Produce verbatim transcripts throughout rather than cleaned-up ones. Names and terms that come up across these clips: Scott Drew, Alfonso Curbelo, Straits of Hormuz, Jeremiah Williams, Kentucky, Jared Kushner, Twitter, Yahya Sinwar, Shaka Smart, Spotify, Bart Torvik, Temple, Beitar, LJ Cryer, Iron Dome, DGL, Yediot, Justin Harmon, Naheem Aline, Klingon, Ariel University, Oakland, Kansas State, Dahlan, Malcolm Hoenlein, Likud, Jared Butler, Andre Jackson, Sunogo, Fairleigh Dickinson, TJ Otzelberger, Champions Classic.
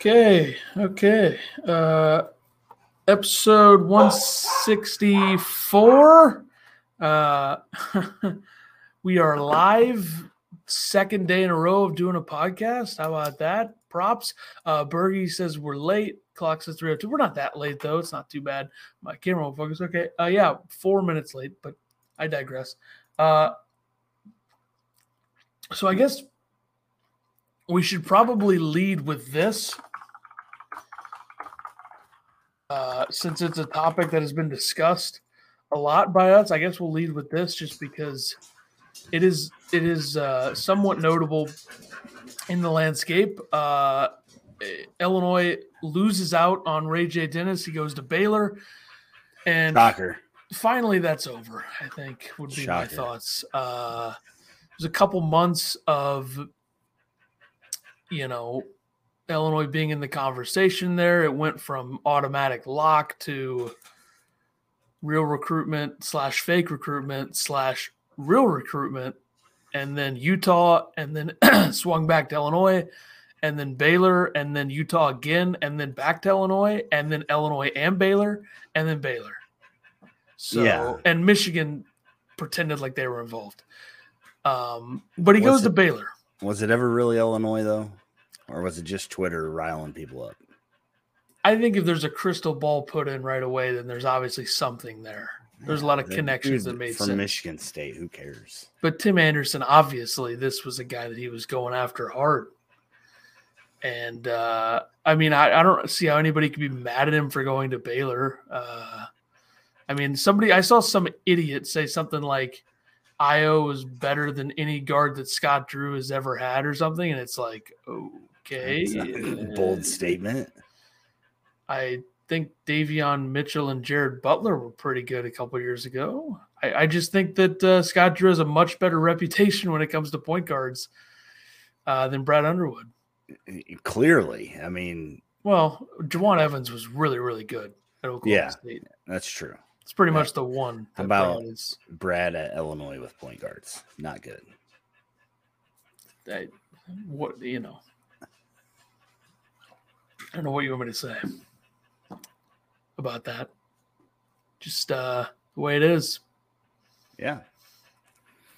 Okay, okay. Uh, episode one sixty-four. Uh, we are live, second day in a row of doing a podcast. How about that? Props. Uh, Bergie says we're late. Clock says three oh two. We're not that late, though. It's not too bad. My camera won't focus. Okay. Uh, yeah, four minutes late, but I digress. Uh, so I guess we should probably lead with this. Uh, since it's a topic that has been discussed a lot by us, I guess we'll lead with this just because it is it is uh, somewhat notable in the landscape. Uh, Illinois loses out on Ray J. Dennis. He goes to Baylor. And shocker. Finally, that's over, I think, would be shocker. My thoughts. Uh, there's a couple months of, you know, Illinois being in the conversation there. It went from automatic lock to real recruitment slash fake recruitment slash real recruitment, and then Utah, and then swung back to Illinois, and then Baylor, and then Utah again, and then back to Illinois, and then Illinois and Baylor, and then Baylor. So yeah. And Michigan pretended like they were involved. Um, but he was goes it, to Baylor. Was it ever really Illinois, though? Or was it just Twitter riling people up? I think if there's a crystal ball put in right away, then there's obviously something there. There's a lot of connections that made sense. From Michigan State, who cares? But Tim Anderson, obviously, this was a guy that he was going after hard. And, uh, I mean, I, I don't see how anybody could be mad at him for going to Baylor. Uh, I mean, somebody – I saw some idiot say something like, Io is better than any guard that Scott Drew has ever had or something, and it's like, okay. It's a bold statement. I think Davion Mitchell and Jared Butler were pretty good a couple years ago. I, I just think that uh, Scott Drew has a much better reputation when it comes to point guards uh, than Brad Underwood. Clearly. I mean, well, Juwan Evans was really, really good at Oakland yeah, State. That's true. It's pretty yeah. much the one that about Brad, is. Brad at Illinois with point guards. Not good. I, what you know? I don't know what you want me to say about that. Just uh, the way it is. Yeah.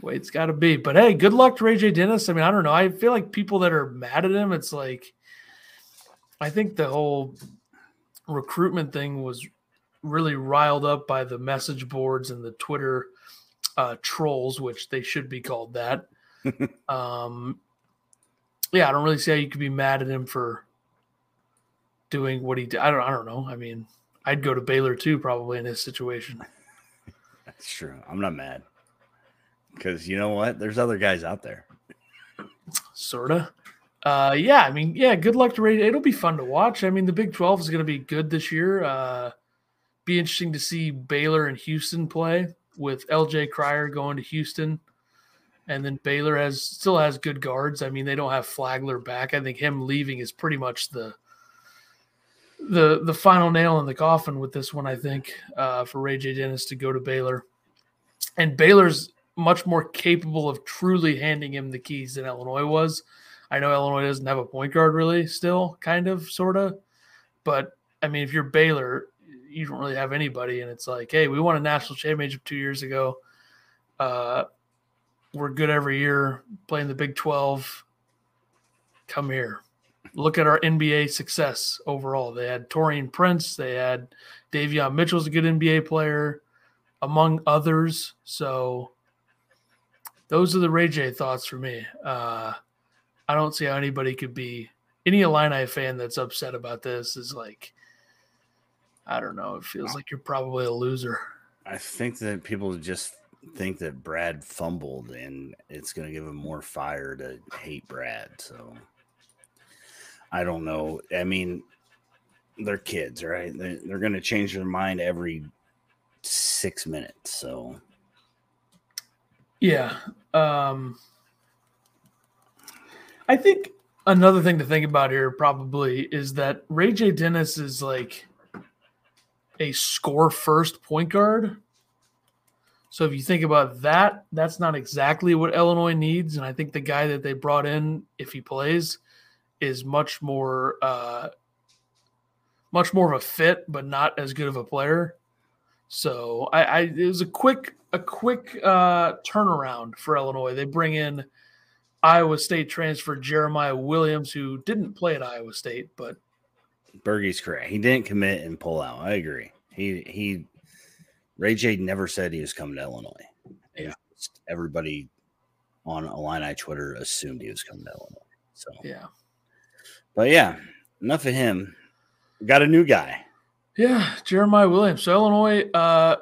The way it's got to be. But hey, good luck to Ray J. Dennis. I mean, I don't know. I feel like people that are mad at him, it's like, I think the whole recruitment thing was really riled up by the message boards and the Twitter uh, trolls, which they should be called that. um, yeah, I don't really see how you could be mad at him for doing what he did. I don't, I don't know. I mean, I'd go to Baylor too, probably in his situation. That's true. I'm not mad because you know what? There's other guys out there. Sorta. Uh, yeah. I mean, yeah, good luck to Ray. It'll be fun to watch. I mean, the Big twelve is going to be good this year. Uh, Be interesting to see Baylor and Houston play with L J Cryer going to Houston, and then Baylor has still has good guards. I mean, they don't have Flagler back. I think him leaving is pretty much the the the final nail in the coffin with this one. I think uh, for Ray J. Dennis to go to Baylor, and Baylor's much more capable of truly handing him the keys than Illinois was. I know Illinois doesn't have a point guard really, still kind of sort of, but I mean, if you're Baylor, you don't really have anybody, and it's like, hey, we won a national championship two years ago. Uh, we're good every year, playing the Big twelve. Come here. Look at our N B A success overall. They had Torian Prince. They had Davion Mitchell's a good N B A player, among others. So those are the Ray J thoughts for me. Uh, I don't see how anybody could be – any Illini fan that's upset about this is like – I don't know. It feels like you're probably a loser. I think that people just think that Brad fumbled, and it's going to give him more fire to hate Brad. So I don't know. I mean, they're kids, right? They're, they're going to change their mind every six minutes. So yeah, um, I think another thing to think about here probably is that Ray J. Dennis is like a score-first point guard. So if you think about that, that's not exactly what Illinois needs. And I think the guy that they brought in, if he plays, is much more uh, much more of a fit, but not as good of a player. So I, I it was a quick a quick uh, turnaround for Illinois. They bring in Iowa State transfer Jeremiah Williams, who didn't play at Iowa State, but Bergey's correct. He didn't commit and pull out. I agree. He he Ray J never said he was coming to Illinois. Yeah. Everybody on Illini Twitter assumed he was coming to Illinois. So yeah. But yeah, enough of him. We got a new guy. Yeah, Jeremiah Williams. So Illinois uh,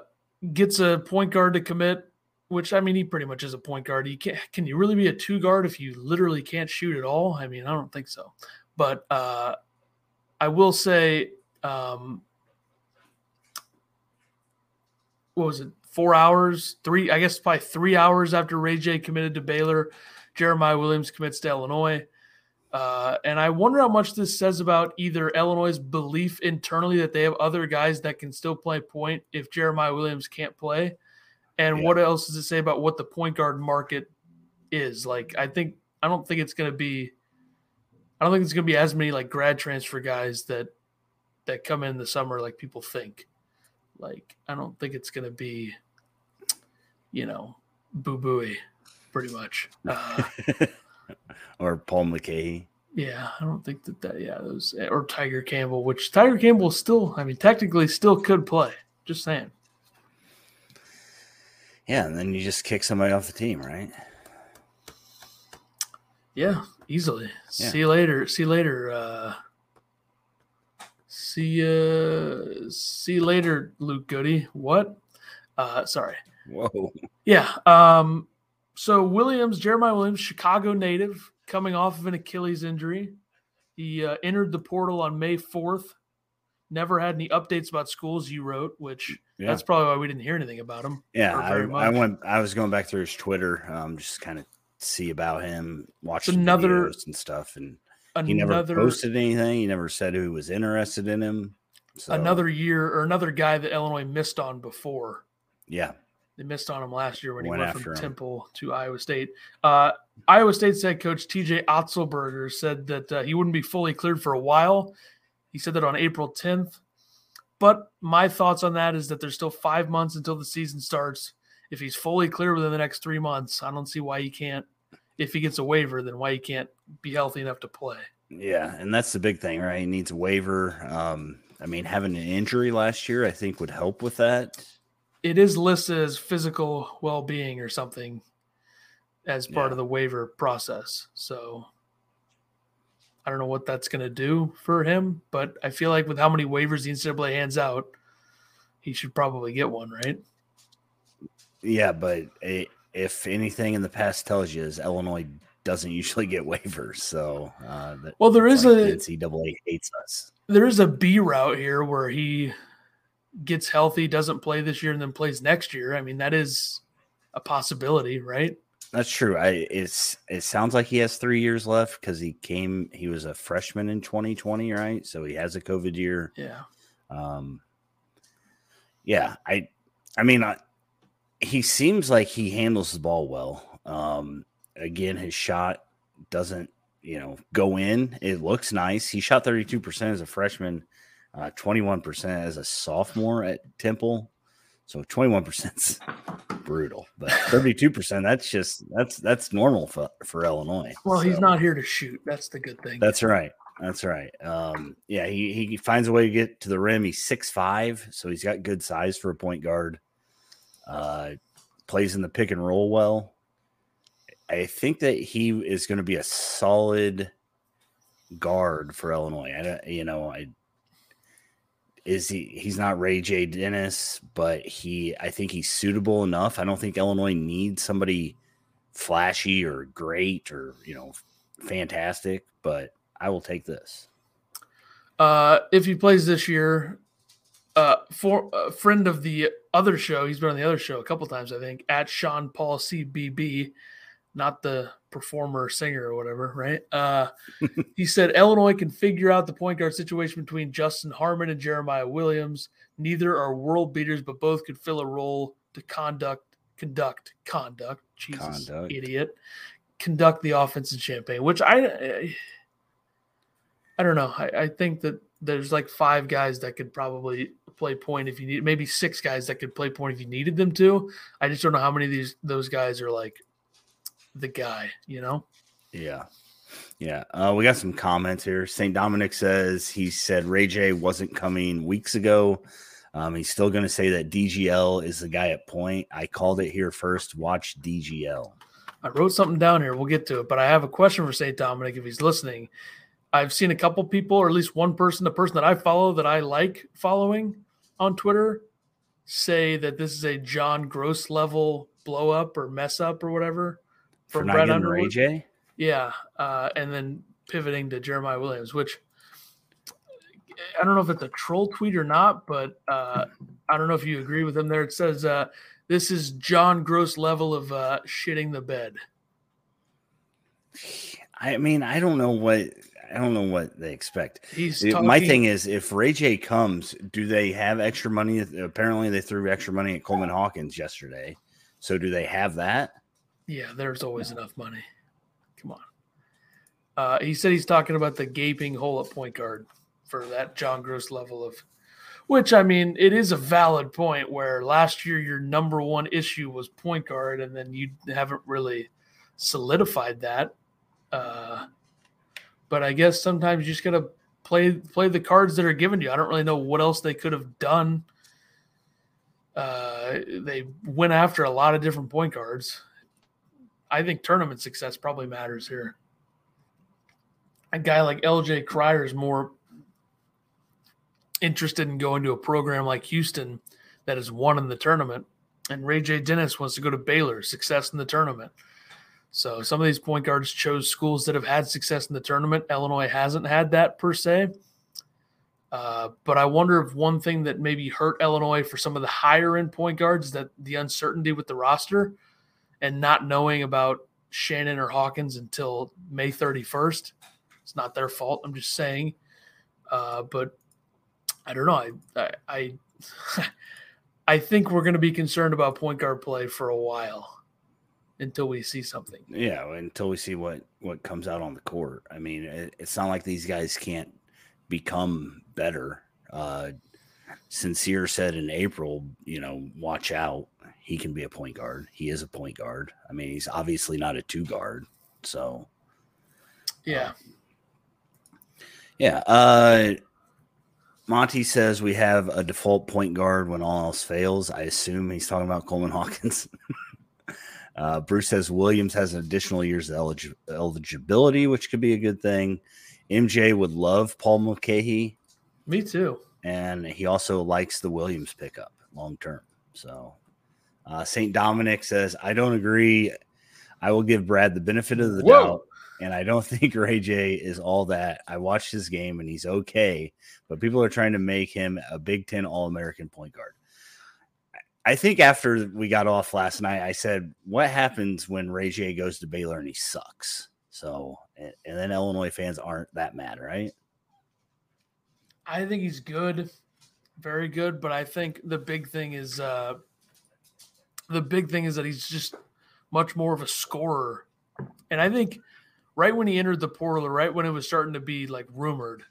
gets a point guard to commit, which, I mean, he pretty much is a point guard. He can't, can you really be a two guard if you literally can't shoot at all? I mean, I don't think so. But uh, I will say, um, what was it, four hours, three, I guess probably three hours after Ray J committed to Baylor, Jeremiah Williams commits to Illinois. Uh, and I wonder how much this says about either Illinois' belief internally that they have other guys that can still play point if Jeremiah Williams can't play. And yeah. What else does it say about what the point guard market is? Like, I think, I don't think it's going to be, I don't think it's going to be as many like grad transfer guys that, that come in the summer. Like people think like, I don't think it's going to be, you know, boo-booey pretty much. Uh, Or Paul McKay. Yeah, I don't think that that, yeah, those, or Tiger Campbell, which Tiger Campbell still, I mean, technically still could play. Just saying. Yeah, and then you just kick somebody off the team, right? Yeah, easily. Yeah. See you later. See you later. Uh, see, uh, see you later, Luke Goody. What? Uh, sorry. Whoa. Yeah. Um, So Williams, Jeremiah Williams, Chicago native, coming off of an Achilles injury. He uh, entered the portal on May fourth. Never had any updates about schools you wrote, which yeah. That's probably why we didn't hear anything about him. Yeah, I, I went. I was going back through his Twitter, um, just kind of see about him, watch another videos and stuff, and another, he never posted anything. He never said who was interested in him. So. Another year or another guy that Illinois missed on before. Yeah. They missed on him last year when went he went from him. Temple to Iowa State. Uh, Iowa State's head coach T J Otzelberger said that uh, he wouldn't be fully cleared for a while. He said that on April tenth. But my thoughts on that is that there's still five months until the season starts. If he's fully clear within the next three months, I don't see why he can't. If he gets a waiver, then why he can't be healthy enough to play. Yeah, and that's the big thing, right? He needs a waiver. Um, I mean, having an injury last year, I think, would help with that. It is listed as physical well-being or something as part yeah. of the waiver process. So I don't know what that's going to do for him, but I feel like with how many waivers the N C double A hands out, he should probably get one, right? Yeah, but it, if anything in the past tells you is Illinois doesn't usually get waivers. So uh, that, well, there is like a N C double A hates us. There is a B route here where he – gets healthy, doesn't play this year, and then plays next year. I mean, that is a possibility, right? That's true. I it's it sounds like he has three years left because he came. He was a freshman in twenty twenty, right? So he has a COVID year. Yeah. Um. Yeah. I. I mean, I, he seems like he handles the ball well. Um. Again, his shot doesn't, you know, go in. It looks nice. He shot thirty-two percent as a freshman. Uh, twenty-one percent as a sophomore at Temple. So twenty-one percent's brutal, but thirty-two percent, that's just, that's, that's normal for, for Illinois. Well, so. He's not here to shoot. That's the good thing. That's right. That's right. Um, yeah. He, he finds a way to get to the rim. He's six five. So he's got good size for a point guard. Uh, plays in the pick and roll. Well, I think that he is going to be a solid guard for Illinois. I don't, you know, I, Is he? He's not Ray J. Dennis, but he. I think he's suitable enough. I don't think Illinois needs somebody flashy or great or, you know, fantastic. But I will take this. Uh, if he plays this year, uh, for a friend of the other show, he's been on the other show a couple times, I think. At Sean Paul C B B, not the performer, singer, or whatever, right? Uh, he said Illinois can figure out the point guard situation between Justin Harmon and Jeremiah Williams. Neither are world beaters, but both could fill a role to conduct, conduct, conduct, Jesus, conduct. idiot, conduct the offense in Champaign, which I, I don't know. I, I think that there's like five guys that could probably play point if you need, maybe six guys that could play point if you needed them to. I just don't know how many of these those guys are like the guy, you know? Yeah. Yeah. Uh, we got some comments here. Saint Dominic says he said Ray J wasn't coming weeks ago. Um, he's still going to say that D G L is the guy at point. I called it here first. Watch D G L. I wrote something down here. We'll get to it. But I have a question for Saint Dominic if he's listening. I've seen a couple people, or at least one person, the person that I follow that I like following on Twitter, say that this is a John Gross level blow up or mess up or whatever for Brad Underwood. Ray J? Yeah, uh, and then pivoting to Jeremiah Williams, which I don't know if it's a troll tweet or not, but uh, I don't know if you agree with him there. It says, uh, this is John Gross level of uh, shitting the bed. I mean, I don't know what I don't know what they expect. He's it, my thing is, if Ray J comes, do they have extra money? Apparently, they threw extra money at Coleman Hawkins yesterday. So do they have that? Yeah, there's always no. enough money. Come on. Uh, he said he's talking about the gaping hole at point guard for that John Gross level of, which, I mean, it is a valid point where last year your number one issue was point guard, and then you haven't really solidified that. Uh, but I guess sometimes you just got to play play the cards that are given to you. I don't really know what else they could have done. Uh, they went after a lot of different point guards. I think tournament success probably matters here. A guy like L J Cryer is more interested in going to a program like Houston that has won in the tournament, and Ray J. Dennis wants to go to Baylor, success in the tournament. So some of these point guards chose schools that have had success in the tournament. Illinois hasn't had that per se. Uh, but I wonder if one thing that maybe hurt Illinois for some of the higher-end point guards that the uncertainty with the roster – and not knowing about Shannon or Hawkins until May thirty-first. It's not their fault, I'm just saying. Uh, but I don't know. I I, I, I think we're going to be concerned about point guard play for a while until we see something. Yeah, until we see what, what comes out on the court. I mean, it, it's not like these guys can't become better. Uh, Sincere said in April, you know, watch out. He can be a point guard. He is a point guard. I mean, he's obviously not a two guard. So, yeah. Um, yeah. Uh, Monty says we have a default point guard when all else fails. I assume he's talking about Coleman Hawkins. uh, Bruce says Williams has an additional year's elig- eligibility, which could be a good thing. M J would love Paul Mulcahy. Me too. And he also likes the Williams pickup long term. So. Uh, Saint Dominic says, I don't agree. I will give Brad the benefit of the Whoa. doubt, and I don't think Ray J is all that. I watched his game, and he's okay, but people are trying to make him a Big Ten All-American point guard. I think after we got off last night, I said, what happens when Ray J goes to Baylor and he sucks? So, and, and then Illinois fans aren't that mad, right? I think he's good, very good, but I think the big thing is – uh The big thing is that he's just much more of a scorer. And I think right when he entered the portal, or right when it was starting to be like rumored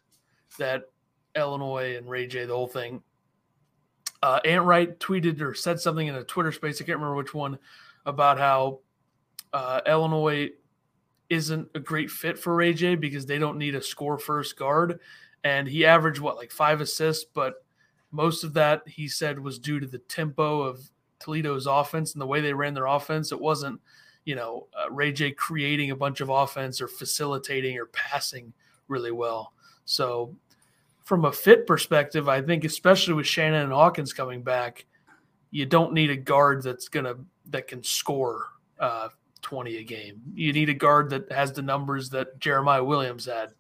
that Illinois and Ray J, the whole thing, uh, Antwright tweeted or said something in a Twitter space, I can't remember which one, about how uh, Illinois isn't a great fit for Ray J because they don't need a score-first guard. And he averaged, what, like five assists, but most of that, he said, was due to the tempo of Toledo's offense and the way they ran their offense. It wasn't, you know, uh, Ray J creating a bunch of offense or facilitating or passing really well. So from a fit perspective, I think especially with Shannon and Hawkins coming back, you don't need a guard that's going to that can score uh, twenty a game. You need a guard that has the numbers that Jeremiah Williams had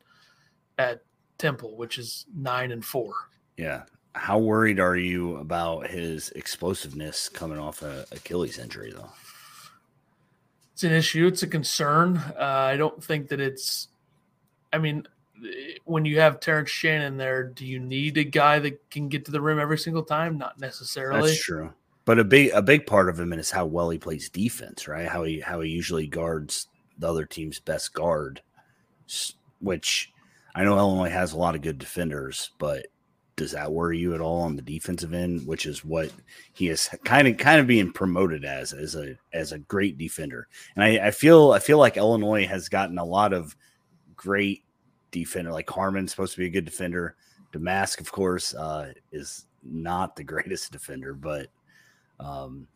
at Temple, which is nine and four. Yeah. How worried are you about his explosiveness coming off an Achilles injury, though? It's an issue. It's a concern. Uh, I don't think that it's – I mean, when you have Terrence Shannon there, do you need a guy that can get to the rim every single time? Not necessarily. That's true. But a big a big part of him is how well he plays defense, right? How he, how he usually guards the other team's best guard, which – I know Illinois has a lot of good defenders, but does that worry you at all on the defensive end, which is what he is kind of kind of being promoted as, as a as a great defender? And I, I feel I feel like Illinois has gotten a lot of great defender, like Harmon's supposed to be a good defender. Damask, of course, uh, is not the greatest defender, but um,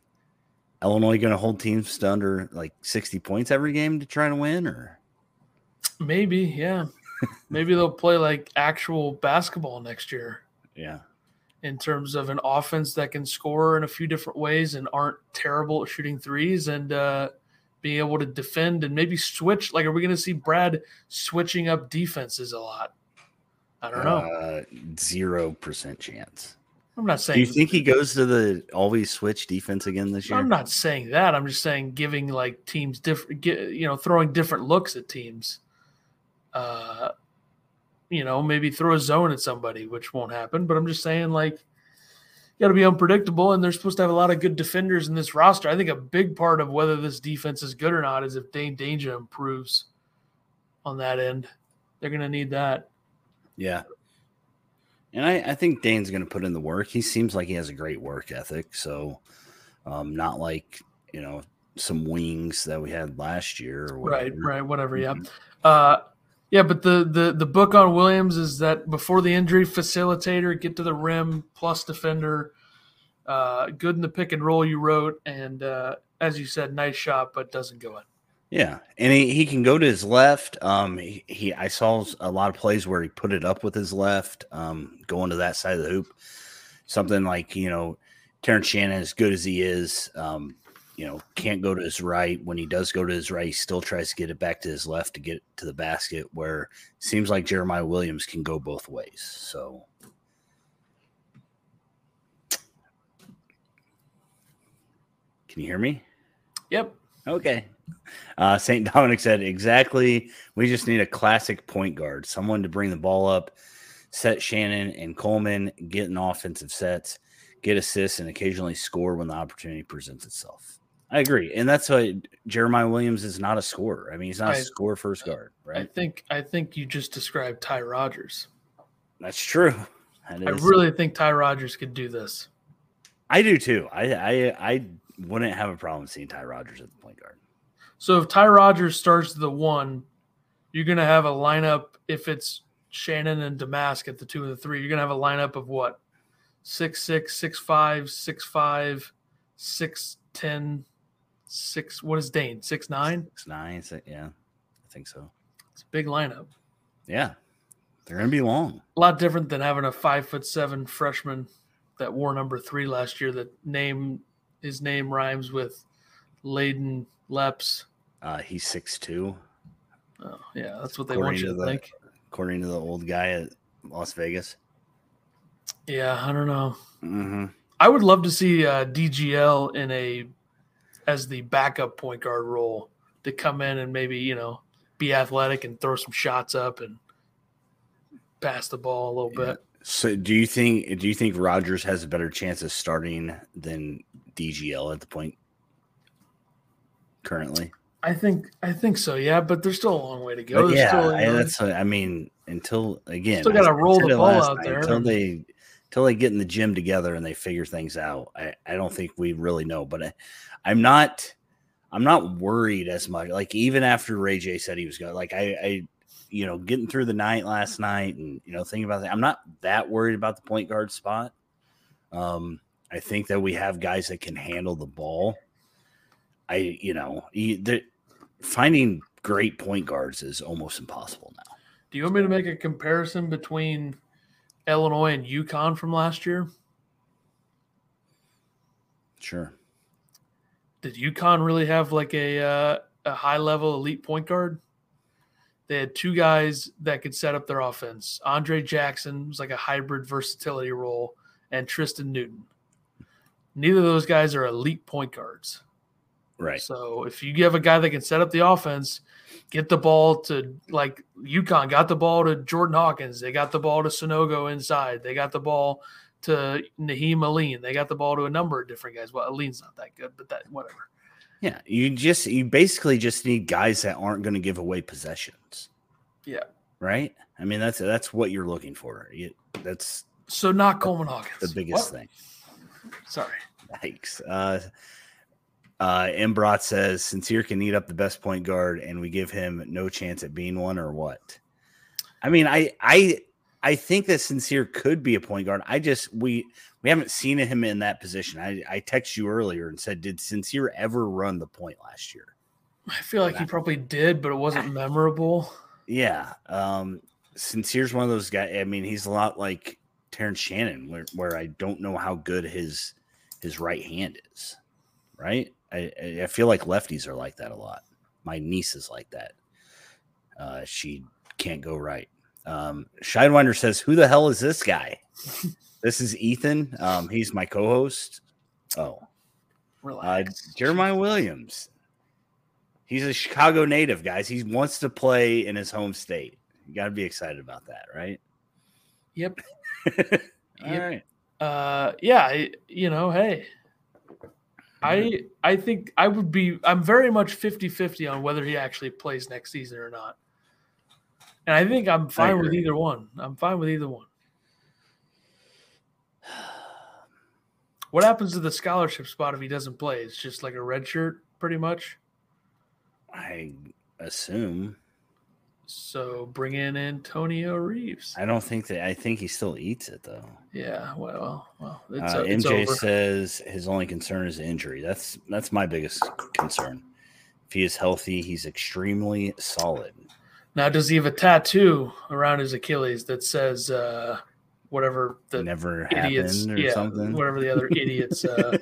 Illinois going to hold teams to under like sixty points every game to try to win, or maybe, yeah, maybe they'll play like actual basketball next year. Yeah. In terms of an offense that can score in a few different ways and aren't terrible at shooting threes, and uh, being able to defend and maybe switch. Like, are we going to see Brad switching up defenses a lot? I don't know. Uh, zero percent chance. I'm not saying. Do you think he goes to the always switch defense again this year? I'm not saying that. I'm just saying giving like teams different, you know, throwing different looks at teams. Uh, you know, maybe throw a zone at somebody, which won't happen. But I'm just saying, like, you got to be unpredictable, and they're supposed to have a lot of good defenders in this roster. I think a big part of whether this defense is good or not is if Dane Danger improves on that end. They're going to need that. Yeah. And I, I think Dane's going to put in the work. He seems like he has a great work ethic. So um, not like, you know, some wings that we had last year. Or whatever. Right, right, whatever, yeah. Uh Yeah, but the, the, the book on Williams is that before the injury, facilitator, get to the rim, plus defender, uh, good in the pick and roll, you wrote, and uh, as you said, nice shot, but doesn't go in. Yeah, and he, he can go to his left. Um, he, he I saw a lot of plays where he put it up with his left, um, going to that side of the hoop. Something like, you know, Terrence Shannon, as good as he is, um, you know, can't go to his right. When he does go to his right, he still tries to get it back to his left to get to the basket, where it seems like Jeremiah Williams can go both ways. So can you hear me? Yep. Okay. Uh, Saint Dominic said, exactly. We just need a classic point guard, someone to bring the ball up, set Shannon and Coleman, get in offensive sets, get assists, and occasionally score when the opportunity presents itself. I agree. And that's why Jeremiah Williams is not a scorer. I mean, he's not I, a score first guard, right? I think I think you just described Ty Rodgers. That's true. That I really think Ty Rodgers could do this. I do too. I, I I wouldn't have a problem seeing Ty Rodgers at the point guard. So if Ty Rodgers starts the one, you're going to have a lineup. If it's Shannon and Damask at the two and the three, you're going to have a lineup of what? Six, six, six, five, six, five, six, ten. Six, what is Dane? Six, nine? Six, nine, six, yeah. I think so. It's a big lineup. Yeah. They're going to be long. A lot different than having a five foot seven freshman that wore number three last year that name, his name rhymes with Layden Leps. Uh, he's six two. Oh, yeah. That's what they according want you to, to the, think. According to the old guy at Las Vegas. Yeah. I don't know. Mm-hmm. I would love to see uh, D G L in a, as the backup point guard role, to come in and maybe, you know, be athletic and throw some shots up and pass the ball a little yeah. bit. So do you think do you think Rodgers has a better chance of starting than D G L at the point currently? I think I think so, yeah, but there's still a long way to go. Yeah, still, you know, that's what, I mean, until again, still got to roll the ball out night, there until they. Until they get in the gym together and they figure things out, I, I don't think we really know. But I, I'm not, I'm not worried as much. Like even after Ray J said he was going, like I, I, you know, getting through the night last night and you know thinking about that, I'm not that worried about the point guard spot. Um, I think that we have guys that can handle the ball. I, you know, finding great point guards is almost impossible now. Do you want me to make a comparison between Illinois and UConn from last year? Sure. Did UConn really have like a uh, a high-level elite point guard? They had two guys that could set up their offense. Andre Jackson was like a hybrid versatility role, and Tristan Newton. Neither of those guys are elite point guards. Right. So if you have a guy that can set up the offense, get the ball to, like, UConn got the ball to Jordan Hawkins. They got the ball to Sunogo inside. They got the ball to Naheem Aline. They got the ball to a number of different guys. Well, Aline's not that good, but that whatever. Yeah, you just you basically just need guys that aren't going to give away possessions. Yeah, right? I mean, that's that's what you're looking for. You, that's so not Coleman Hawkins. The biggest what? thing. Sorry. Yikes. Uh, uh, Embrat says, Sincere can eat up the best point guard, and we give him no chance at being one, or what? I mean, I I I think that Sincere could be a point guard. I just we we haven't seen him in that position. I I texted you earlier and said, did Sincere ever run the point last year? I feel like he probably did, but it wasn't memorable. Yeah. Um, Sincere's one of those guys. I mean, he's a lot like Terrence Shannon, where, where I don't know how good his his right hand is, right? I, I feel like lefties are like that a lot. My niece is like that. Uh, she can't go right. Um, Scheidewinder says, who the hell is this guy? This is Ethan. Um, he's my co-host. Oh. Relax. Uh, Jeremiah Williams. He's a Chicago native, guys. He wants to play in his home state. You got to be excited about that, right? Yep. All yep. right. Uh, yeah, you know, hey, I I think I would be – I'm very much fifty-fifty on whether he actually plays next season or not. And I think I'm fine with either one. I'm fine with either one. What happens to the scholarship spot if he doesn't play? It's just like a red shirt pretty much. I assume. So bring in Antonio Reeves. I don't think that. I think he still eats it though. Yeah. Well, well. It's, uh, it's M J over. Says his only concern is injury. That's that's my biggest concern. If he is healthy, he's extremely solid. Now, does he have a tattoo around his Achilles that says uh, whatever the never idiots, happened or yeah, something? Whatever the other idiots. Uh...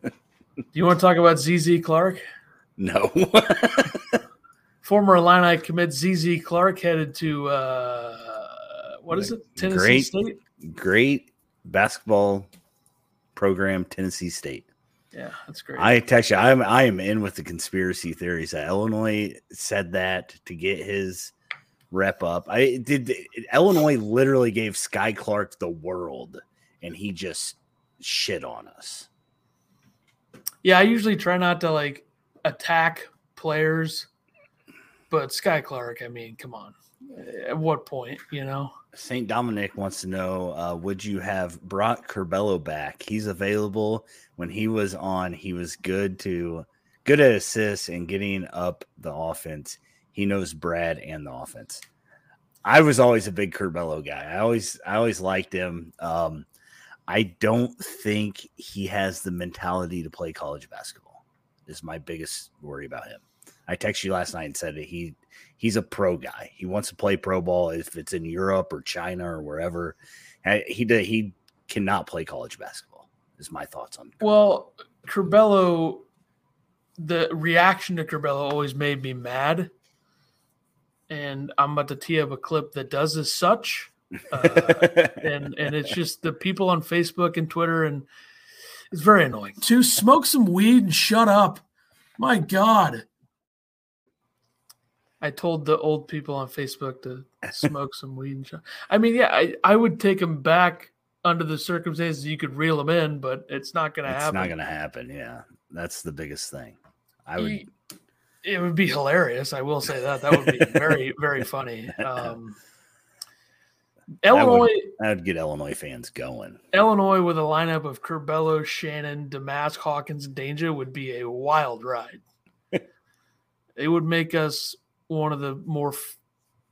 Do you want to talk about Z Z Clark? No. Former Illini commit Z Z Clark headed to, uh, what is it, Tennessee great, State? Great basketball program, Tennessee State. Yeah, that's great. I text you, I'm, I am in with the conspiracy theories that Illinois said that to get his rep up. I did. Illinois literally gave Sky Clark the world, and he just shit on us. Yeah, I usually try not to, like, attack players, but Sky Clark, I mean, come on. At what point, you know? Saint Dominic wants to know, uh, would you have brought Curbelo back? He's available. When he was on, he was good to good at assists and getting up the offense. He knows Brad and the offense. I was always a big Curbelo guy. I always I always liked him. Um, I don't think he has the mentality to play college basketball. Is my biggest worry about him. I texted you last night and said that he he's a pro guy. He wants to play pro ball if it's in Europe or China or wherever. He he cannot play college basketball. Is my thoughts on. Well, Curbelo, the reaction to Curbelo always made me mad, and I'm about to tee up a clip that does as such. Uh, and and it's just the people on Facebook and Twitter and. It's very annoying. To smoke some weed and shut up. My God. I told the old people on Facebook to smoke some weed and shut up. I mean, yeah, I, I would take them back under the circumstances. You could reel them in, but it's not going to happen. It's not going to happen, yeah. That's the biggest thing. I would. It, it would be hilarious. I will say that. That would be very, very funny. Um, Illinois, that would, would get Illinois fans going. Illinois with a lineup of Curbelo, Shannon, Damask, Hawkins, and Danger would be a wild ride. It would make us one of the more f-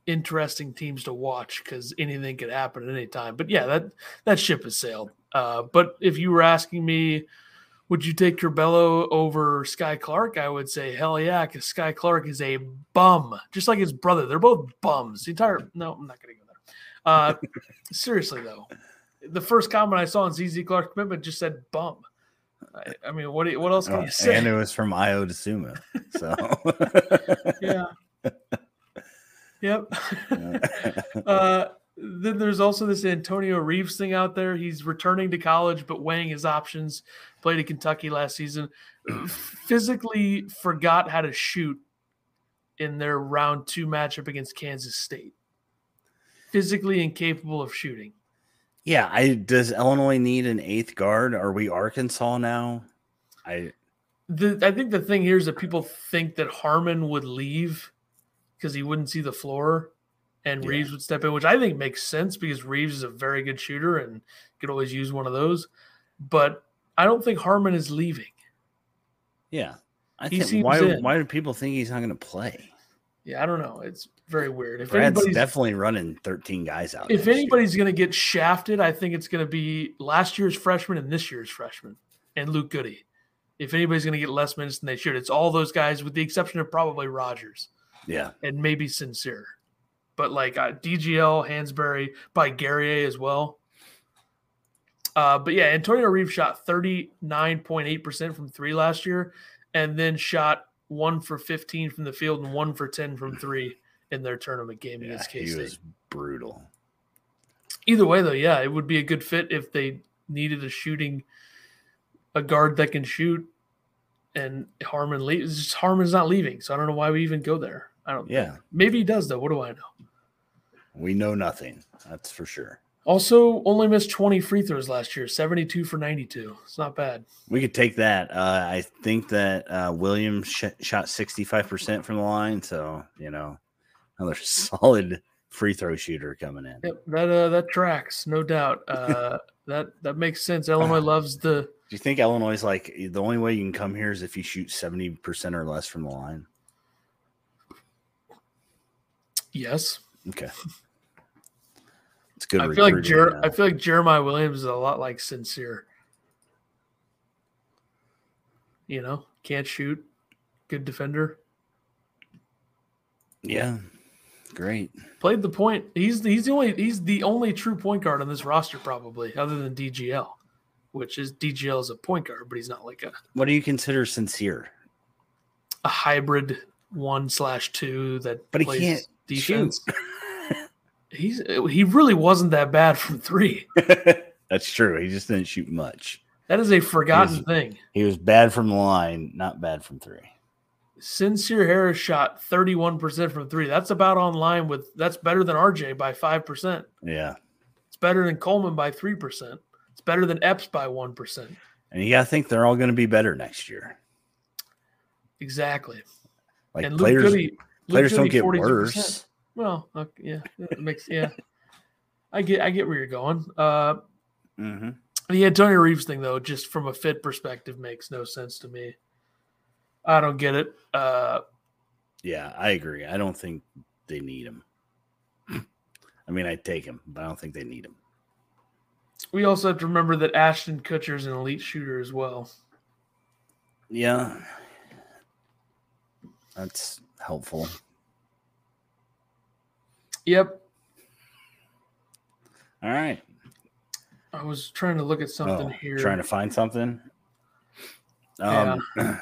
interesting teams to watch because anything could happen at any time. But yeah, that that ship has sailed. Uh, but if you were asking me, would you take Curbelo over Sky Clark? I would say hell yeah, because Sky Clark is a bum, just like his brother. They're both bums. The entire no, I'm not going to. Uh, seriously though, the first comment I saw on Z Z Clark's commitment just said "bum." I, I mean, what do you, what else can oh, you say? And it was from Io DeSumo. So yeah, yep. uh, then there's also this Antonio Reeves thing out there. He's returning to college, but weighing his options. Played at Kentucky last season. Physically forgot how to shoot in their round two matchup against Kansas State. Physically incapable of shooting. Yeah, I does Illinois need an eighth guard? Are we Arkansas now? I the, I think the thing here is that people think that Harmon would leave because he wouldn't see the floor. and yeah. Reeves would step in, which I think makes sense because Reeves is a very good shooter and could always use one of those. But I don't think Harmon is leaving. Yeah. I he think why in. why do people think he's not going to play? Yeah, I don't know. It's very weird. If Brad's definitely running thirteen guys out. If anybody's going to get shafted, I think it's going to be last year's freshman and this year's freshman and Luke Goody. If anybody's going to get less minutes than they should, it's all those guys with the exception of probably Rodgers. Yeah. And maybe Sincere. But like uh, D G L, Hansberry, by Garrier as well. Uh, but yeah, Antonio Reeves shot thirty-nine point eight percent from three last year and then shot one for fifteen from the field and one for ten from three in their tournament game yeah, against K-State. He was brutal. Either way, though, yeah, it would be a good fit if they needed a shooting, a guard that can shoot, and Harmon leaves. Harmon's not leaving, so I don't know why we even go there. I don't. Yeah. Maybe he does, though. What do I know? We know nothing. That's for sure. Also, only missed twenty free throws last year, seventy-two for ninety-two. It's not bad. We could take that. Uh, I think that uh, Williams sh- shot sixty-five percent from the line, so, you know, another solid free throw shooter coming in. Yep, that uh, that tracks, no doubt. Uh, that that makes sense. Illinois uh, loves the – Do you think Illinois is like, the only way you can come here is if you shoot seventy percent or less from the line? Yes. Okay. Good I feel like Jer- I feel like Jeremiah Williams is a lot like Sincere. You know, can't shoot, good defender. Yeah, great. Played the point. He's he's the only he's the only true point guard on this roster, probably, other than D G L, which is D G L is a point guard, but he's not like a. What do you consider Sincere? A hybrid one slash two that but plays he can't defense. Shoot. He's he really wasn't that bad from three. That's true. He just didn't shoot much. That is a forgotten he was, thing. He was bad from the line, not bad from three. Sincere Harris shot thirty-one percent from three. That's about on line with that's better than R J by five percent. Yeah. It's better than Coleman by three percent. It's better than Epps by one percent. And you got to think they're all going to be better next year. Exactly. Like and players, Luke Goody, players Luke Goody, don't get forty-two percent. Worse. Well, okay, yeah, that makes yeah. I get I get where you're going. Uh, mm-hmm. The Antonio Reeves thing, though, just from a fit perspective, makes no sense to me. I don't get it. Uh, yeah, I agree. I don't think they need him. I mean, I'd take him, but I don't think they need him. We also have to remember that Ashton Kutcher's an elite shooter as well. Yeah, that's helpful. Yep. All right. I was trying to look at something oh, here. Trying to find something? Um, yeah.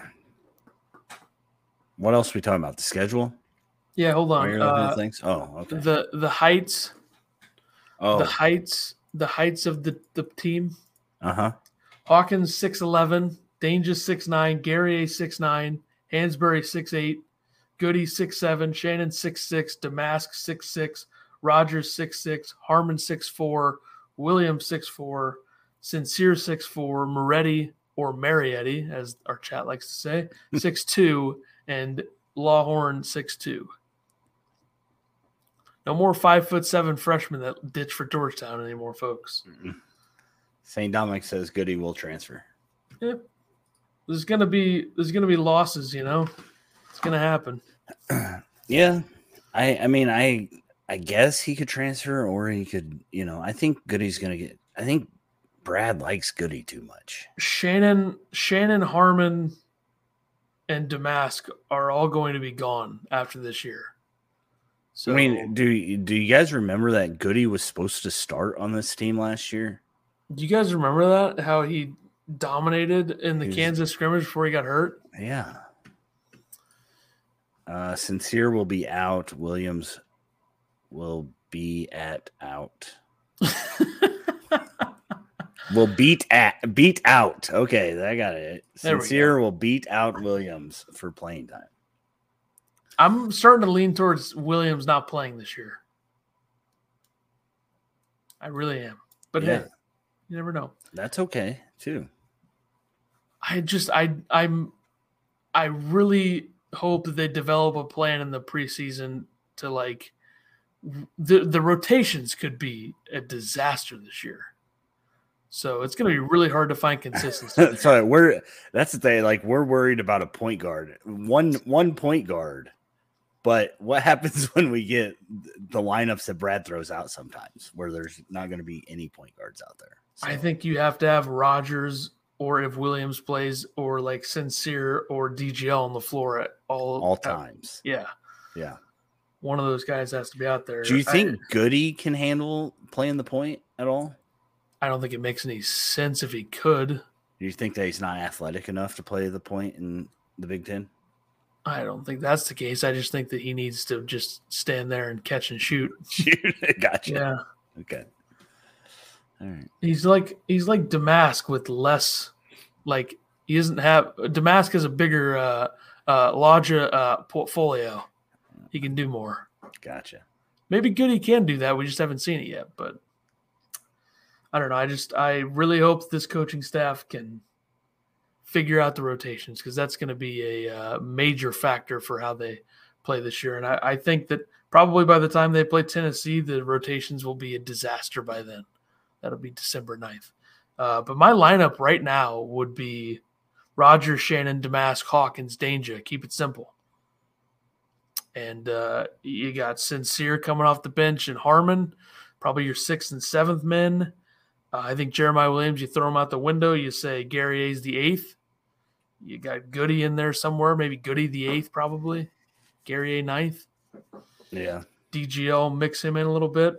What else are we talking about? The schedule? Yeah, hold on. Uh, things? Oh, okay. The the heights. Oh. The heights. The heights of the, the team. Uh-huh. Hawkins six eleven, Danger six nine, Garrier six nine, Hansberry six eight. Goody six seven, Shannon six six, Damask six six, Rodgers six six, Harmon six four, Williams six four, Sincere six four, Moretti or Marietti, as our chat likes to say, six two, and Lawhorn six two. No more five foot seven freshmen that ditch for Georgetown anymore, folks. Saint Dominic says Goody will transfer. Yeah. There's gonna be there's gonna be losses, you know. It's gonna happen. Yeah, I I mean I I guess he could transfer or he could you know I think Goody's gonna get I think Brad likes Goody too much. Shannon Shannon Harmon and Damask are all going to be gone after this year. So I mean, do do you guys remember that Goody was supposed to start on this team last year? Do you guys remember that how he dominated in the was, Kansas scrimmage before he got hurt? Yeah. Uh, Sincere will be out. Williams will be at out. will beat at beat out. Okay, I got it. Sincere go. will beat out Williams for playing time. I'm starting to lean towards Williams not playing this year. I really am. But yeah. Hey, you never know. That's okay too. I just I I'm I really. hope that they develop a plan in the preseason to like the the rotations could be a disaster this year. So it's going to be really hard to find consistency. Sorry, we're that's the thing. Like we're worried about a point guard, one one point guard. But what happens when we get the lineups that Brad throws out sometimes, where there's not going to be any point guards out there? So. I think you have to have Rodgers, or if Williams plays, or like Sincere or D G L on the floor at all all times. Yeah, yeah. One of those guys has to be out there. Do you think I, Goody can handle playing the point at all? I don't think it makes any sense if he could. You think that he's not athletic enough to play the point in the Big Ten? I don't think that's the case. I just think that he needs to just stand there and catch and shoot. Shoot, gotcha. Yeah. Okay. All right. He's like he's like Damask with less. Like he doesn't have Damask has a bigger, uh, uh, larger uh, portfolio. He can do more. Gotcha. Maybe Goody can do that. We just haven't seen it yet. But I don't know. I just I really hope this coaching staff can figure out the rotations, because that's going to be a uh, major factor for how they play this year. And I, I think that probably by the time they play Tennessee, the rotations will be a disaster by then. That'll be December ninth. Uh, but my lineup right now would be Rodgers, Shannon, Damask, Hawkins, Danger. Keep it simple. And uh, you got Sincere coming off the bench and Harmon, probably your sixth and seventh men. Uh, I think Jeremiah Williams, you throw him out the window. You say Gary A's the eighth. You got Goody in there somewhere. Maybe Goody the eighth, probably. Gary A ninth. Yeah. D G L, mix him in a little bit.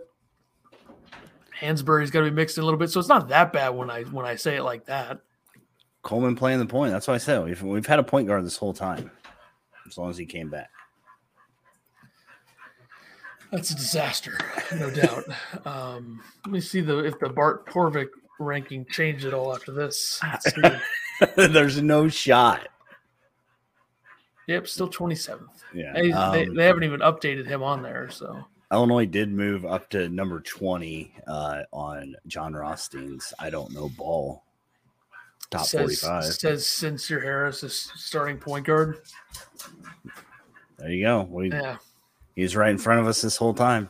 Hansberry's got to be mixed in a little bit. So it's not that bad when I when I say it like that. Coleman playing the point. That's what I said. We've, we've had a point guard this whole time, as long as he came back. That's a disaster, no doubt. Um, let me see the if the Bart Torvik ranking changed at all after this. Let's see. There's no shot. Yep, still twenty-seventh. Yeah, they, um, they, they haven't even updated him on there. So Illinois did move up to number twenty uh, on John Rothstein's I don't know ball top says, forty-five. Says Sincere Harris is starting point guard. There you go. What do you, yeah, he's right in front of us this whole time.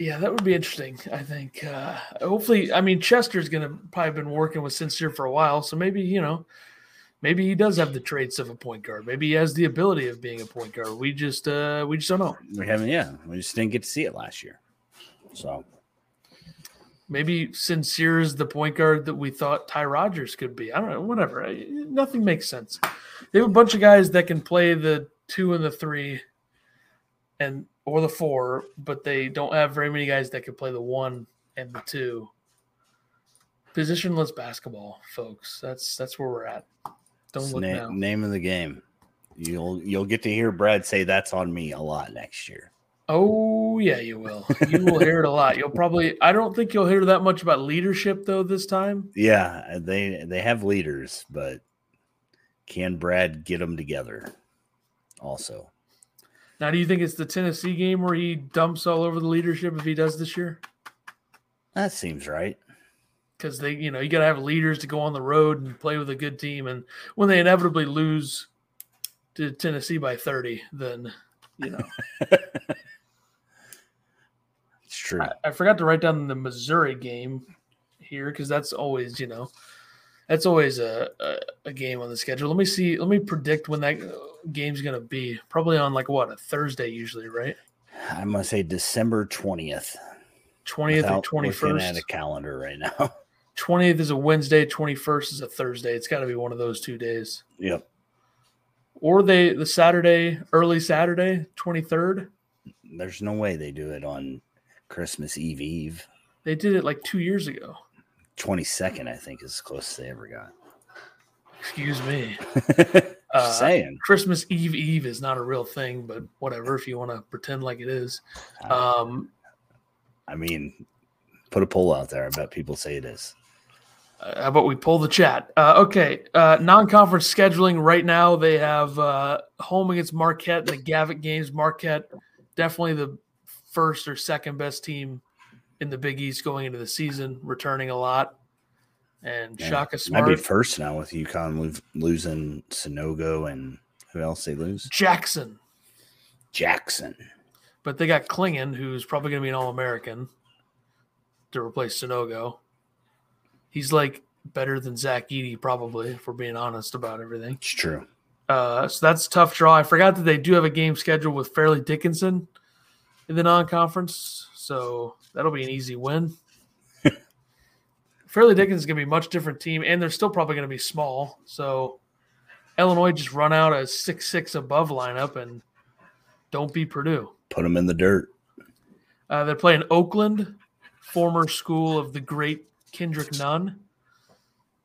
Yeah, that would be interesting, I think. Uh, hopefully, I mean, Chester's going to probably been working with Sincere for a while, so maybe, you know, maybe he does have the traits of a point guard. Maybe he has the ability of being a point guard. We just uh, we just don't know. We haven't, yeah. We just didn't get to see it last year. So maybe Sincere is the point guard that we thought Ty Rodgers could be. I don't know, whatever. I, nothing makes sense. They have a bunch of guys that can play the two and the three and – or the four, but they don't have very many guys that could play the one and the two. Positionless basketball, folks. That's that's where we're at. Don't it's look na- now. Name of the game. You'll you'll get to hear Brad say that's on me a lot next year. Oh yeah, you will. You will hear it a lot. You'll probably. I don't think you'll hear that much about leadership though this time. Yeah, they they have leaders, but can Brad get them together? Also. Now, do you think it's the Tennessee game where he dumps all over the leadership if he does this year? That seems right. Because they, you know, you got to have leaders to go on the road and play with a good team. And when they inevitably lose to Tennessee by thirty, then, you know. It's true. I, I forgot to write down the Missouri game here because that's always, you know, that's always a, a, a game on the schedule. Let me see. Let me predict when that – game's gonna be probably on like what a Thursday usually, right? I'm gonna say December twentieth, twentieth or twenty first. At a calendar right now. Twentieth is a Wednesday. Twenty first is a Thursday. It's got to be one of those two days. Yep. Or they the Saturday, early Saturday, twenty third. There's no way they do it on Christmas Eve Eve. They did it like two years ago. Twenty second, I think, is as close as they ever got. Excuse me. Uh, saying Christmas Eve Eve is not a real thing, but whatever. If you want to pretend like it is, um, I mean, put a poll out there. I bet people say it is. Uh, how about we poll the chat? Uh, okay, uh, non-conference scheduling right now. They have uh, home against Marquette in the Gavitt games. Marquette definitely the first or second best team in the Big East going into the season, returning a lot. And yeah. Shaka Smart might be first now with UConn losing Sunogo and who else they lose? Jackson. Jackson. But they got Klingon, who's probably going to be an All-American to replace Sunogo. He's like better than Zach Edey, probably, if we're being honest about everything. It's true. Uh, so that's a tough draw. I forgot that they do have a game scheduled with Fairleigh Dickinson in the non-conference, so that'll be an easy win. Fairleigh Dickinson is going to be a much different team, and they're still probably going to be small. So Illinois just run out a six six above lineup and don't beat Purdue. Put them in the dirt. Uh, they're playing Oakland, former school of the great Kendrick Nunn.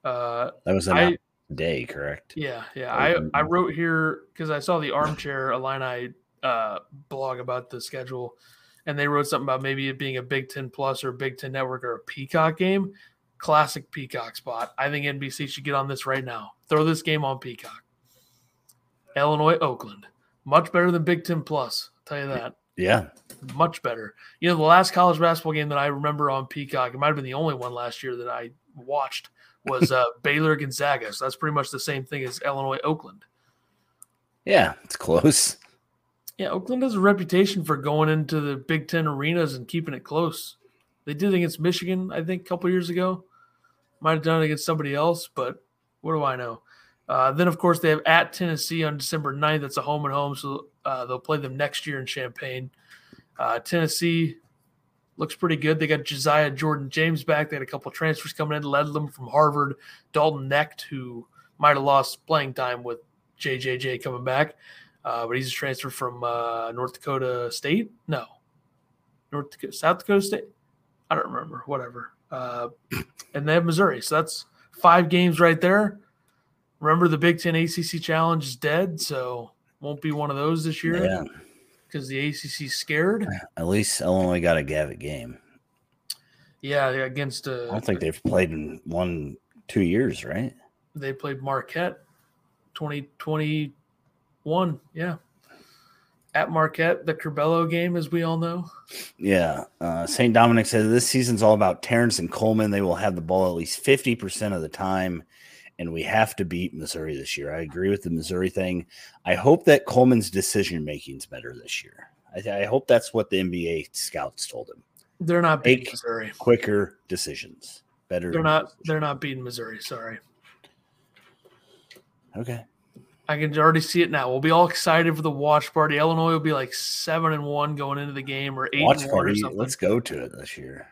Uh, that was a day, correct? Yeah, yeah. I, I wrote here because I saw the Armchair Illini uh, blog about the schedule, and they wrote something about maybe it being a Big Ten Plus or Big Ten Network or a Peacock game. Classic Peacock spot. I think N B C should get on this right now. Throw this game on Peacock. Illinois, Oakland. Much better than Big Ten Plus. I'll tell you that. Yeah. Much better. You know, the last college basketball game that I remember on Peacock, it might have been the only one last year that I watched, was uh, Baylor Gonzaga. So that's pretty much the same thing as Illinois Oakland. Yeah, it's close. Yeah, Oakland has a reputation for going into the Big Ten arenas and keeping it close. They did against Michigan, I think, a couple years ago. Might have done it against somebody else, but what do I know? Uh, then, of course, they have at Tennessee on December ninth. That's a home and home, so uh, they'll play them next year in Champaign. Uh, Tennessee looks pretty good. They got Josiah Jordan-James back. They had a couple transfers coming in. Ledlam from Harvard. Dalton Knecht, who might have lost playing time with J J J coming back, uh, but he's a transfer from uh, North Dakota State. No, North Dakota, South Dakota State. I don't remember. Whatever. Uh, and they have Missouri, so that's five games right there. Remember, the Big Ten A C C Challenge is dead, so won't be one of those this year. Yeah, because the A C C's scared. At least Illinois got a Gavitt game. Yeah, against uh, – I don't think they've played in one, two years, right? They played Marquette twenty twenty-one, yeah. At Marquette, the Curbelo game, as we all know. Yeah. Uh, Saint Dominic says this season's all about Terrence and Coleman. They will have the ball at least fifty percent of the time, and we have to beat Missouri this year. I agree with the Missouri thing. I hope that Coleman's decision-making is better this year. I, th- I hope that's what the N B A scouts told him. They're not beating Make Missouri. Quicker decisions. Better. They're not decisions. They're not beating Missouri. Sorry. Okay. I can already see it now. We'll be all excited for the watch party. Illinois will be like seven and one going into the game, or eight watch and one or something. Let's go to it this year.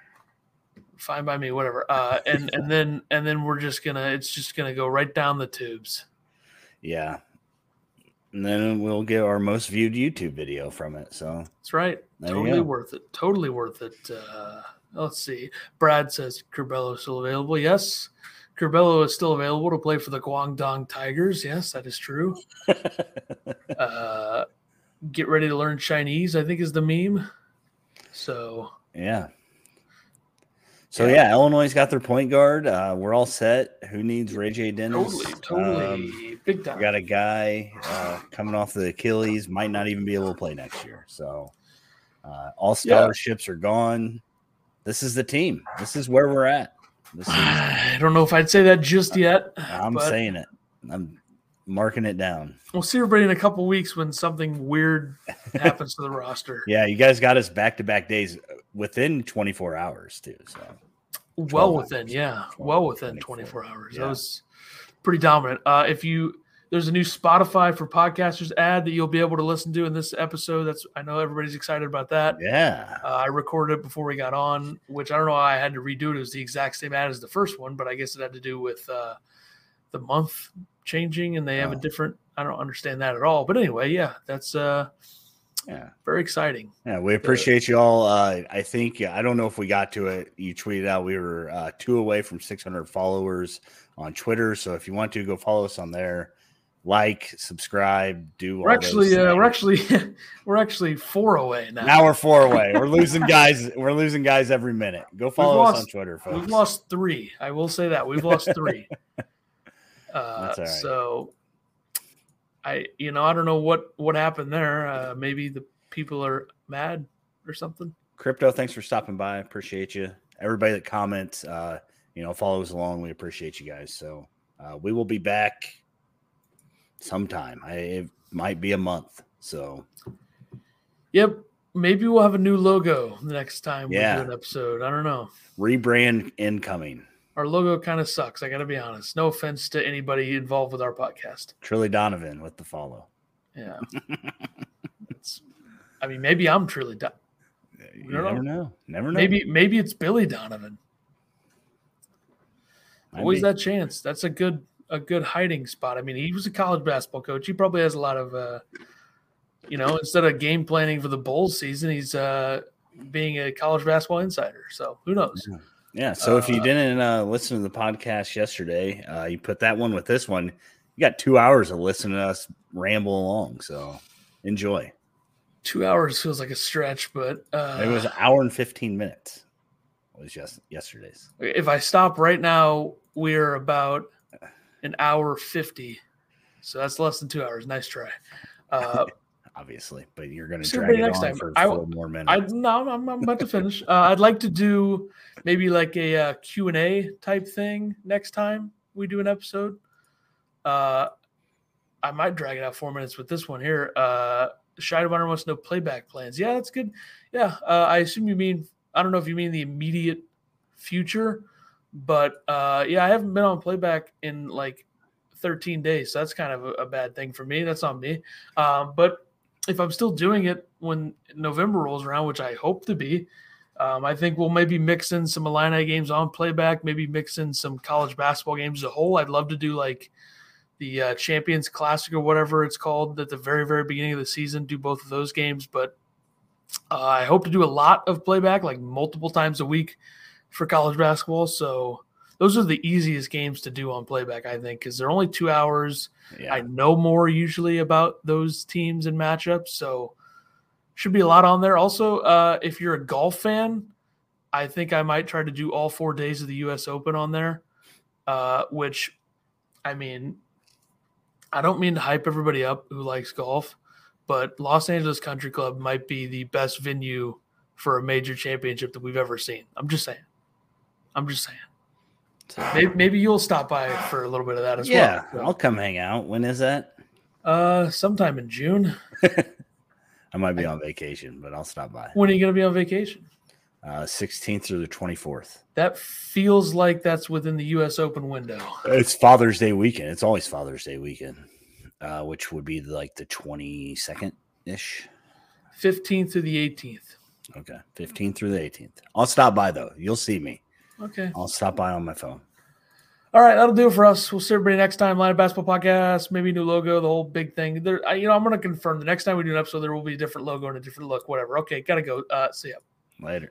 Fine by me, whatever. Uh, and and then and then we're just gonna it's just gonna go right down the tubes. Yeah, and then we'll get our most viewed YouTube video from it. So that's right. Totally worth it. Totally worth it. Uh, let's see. Brad says Curbelo is still available. Yes. Curbelo is still available to play for the Guangdong Tigers. Yes, that is true. uh, get ready to learn Chinese, I think, is the meme. So yeah. So yeah, yeah Illinois got their point guard. Uh, we're all set. Who needs Ray J. Dennis? Totally, totally, um, big time. Got a guy uh, coming off the Achilles, might not even be able to play next year. So uh, all scholarships yeah. are gone. This is the team. This is where we're at. This is, I don't know if I'd say that just yet. I'm saying it. I'm marking it down. We'll see everybody in a couple weeks when something weird happens to the roster. Yeah, you guys got us back-to-back days within twenty-four hours, too. So, well within, hours. yeah. Well within twenty-four hours. Yeah. That was pretty dominant. Uh, if you There's a new Spotify for Podcasters ad that you'll be able to listen to in this episode. That's I know everybody's excited about that. Yeah. Uh, I recorded it before we got on, which I don't know why I had to redo it. It was the exact same ad as the first one, but I guess it had to do with uh, the month changing, and they have oh. a different – I don't understand that at all. But anyway, yeah, that's uh, yeah, very exciting. Yeah, we appreciate so, you all. Uh, I think yeah, – I don't know if we got to it. You tweeted out we were uh, two away from six hundred followers on Twitter, so if you want to, go follow us on there. Like, subscribe, do we're all actually uh, we're actually we're actually four away now. Now we're four away. We're losing guys. We're losing guys every minute. Go follow we've us lost, on Twitter, folks. We've lost three. I will say that we've lost three. Uh, That's all right. So I, you know, I don't know what what happened there. Uh, maybe the people are mad or something. Crypto, thanks for stopping by. Appreciate you. Everybody that comments, uh, you know, follows along. We appreciate you guys. So uh, we will be back. Sometime I, it might be a month. So, yep. Maybe we'll have a new logo the next time yeah. we do an episode. I don't know. Rebrand incoming. Our logo kind of sucks. I got to be honest. No offense to anybody involved with our podcast. Trilly Donovan with the follow. Yeah. It's, I mean, maybe I'm Trilly Donovan. You never know. know. Never know. Maybe maybe it's Billy Donovan. Might Always be. That chance. That's a good a good hiding spot. I mean, he was a college basketball coach. He probably has a lot of uh, you know, instead of game planning for the bowl season, he's uh, being a college basketball insider. So who knows? Yeah. yeah. So uh, if you didn't uh, listen to the podcast yesterday, uh, you put that one with this one. You got two hours of listening to us ramble along. So enjoy. Two hours feels like a stretch, but uh, it was an hour and fifteen minutes. It was just yesterday's. If I stop right now, we're about an hour fifty, so that's less than two hours. Nice try. Uh, Obviously, but you're going to drag it next on time. for I, four more minutes. I, no, I'm, I'm about to finish. Uh, I'd like to do maybe like a uh, Q and A type thing next time we do an episode. Uh, I might drag it out four minutes with this one here. Uh, Scheidemeyer wants to know playback plans. Yeah, that's good. Yeah, uh, I assume you mean – I don't know if you mean the immediate future, but, uh, yeah, I haven't been on playback in like thirteen days, so that's kind of a, a bad thing for me. That's on me. Um, but – if I'm still doing it when November rolls around, which I hope to be, um, I think we'll maybe mix in some Illini games on playback, maybe mix in some college basketball games as a whole. I'd love to do like the uh, Champions Classic or whatever it's called at the very, very beginning of the season, do both of those games. But uh, I hope to do a lot of playback, like multiple times a week for college basketball. So those are the easiest games to do on playback, I think, because they're only two hours. Yeah. I know more usually about those teams and matchups, so should be a lot on there. Also, uh, if you're a golf fan, I think I might try to do all four days of the U S Open on there, uh, which, I mean, I don't mean to hype everybody up who likes golf, but Los Angeles Country Club might be the best venue for a major championship that we've ever seen. I'm just saying. I'm just saying. So maybe, maybe you'll stop by for a little bit of that as yeah, well. Yeah, so. I'll come hang out. When is that? Uh, sometime in June. I might be I, on vacation, but I'll stop by. When are you going to be on vacation? Uh, sixteenth through the twenty-fourth. That feels like that's within the U S Open window. It's Father's Day weekend. It's always Father's Day weekend, uh, which would be like the twenty-second-ish. fifteenth through the eighteenth. Okay, fifteenth through the eighteenth. I'll stop by, though. You'll see me. Okay. I'll stop by on my phone. All right, that'll do it for us. We'll see everybody next time. Line of Basketball Podcast, maybe new logo, the whole big thing. There, I, you know, I'm going to confirm the next time we do an episode, there will be a different logo and a different look, whatever. Okay, got to go. Uh, see ya. Later.